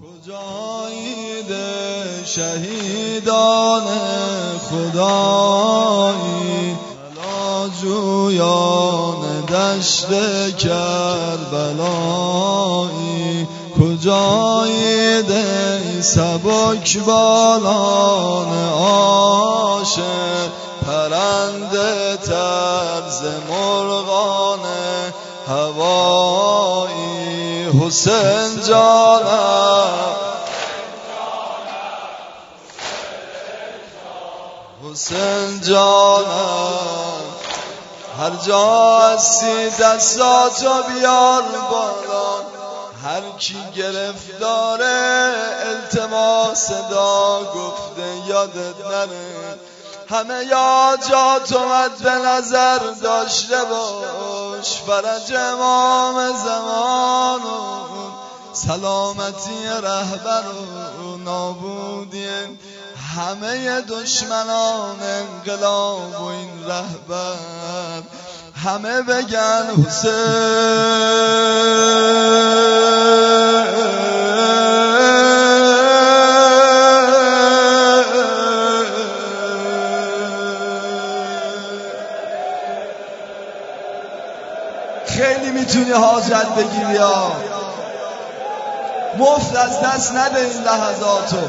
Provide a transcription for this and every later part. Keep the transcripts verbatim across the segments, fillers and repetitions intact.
کجا عید شهیدان خدایی ملاجویان دشت کربلایی؟ کجا عید سبک بالان عاشق پرنده طرز مرغان هوایی؟ حسین جانم حسین جانم هر جا هستی دستاتو بیار بالا، هر کی گرفتاره التماس صدا گفته یادت نره، همه یاجات اومد به نظر داشته باش، فرج امام زمان و سلامتی رهبر و نابودی همه دشمنان انقلاب و این رهبر، همه بگن حسین میتونی حاجت بگیری، یا مفت از دست نده این لحظاتو.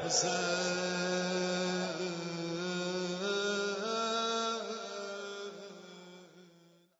حسین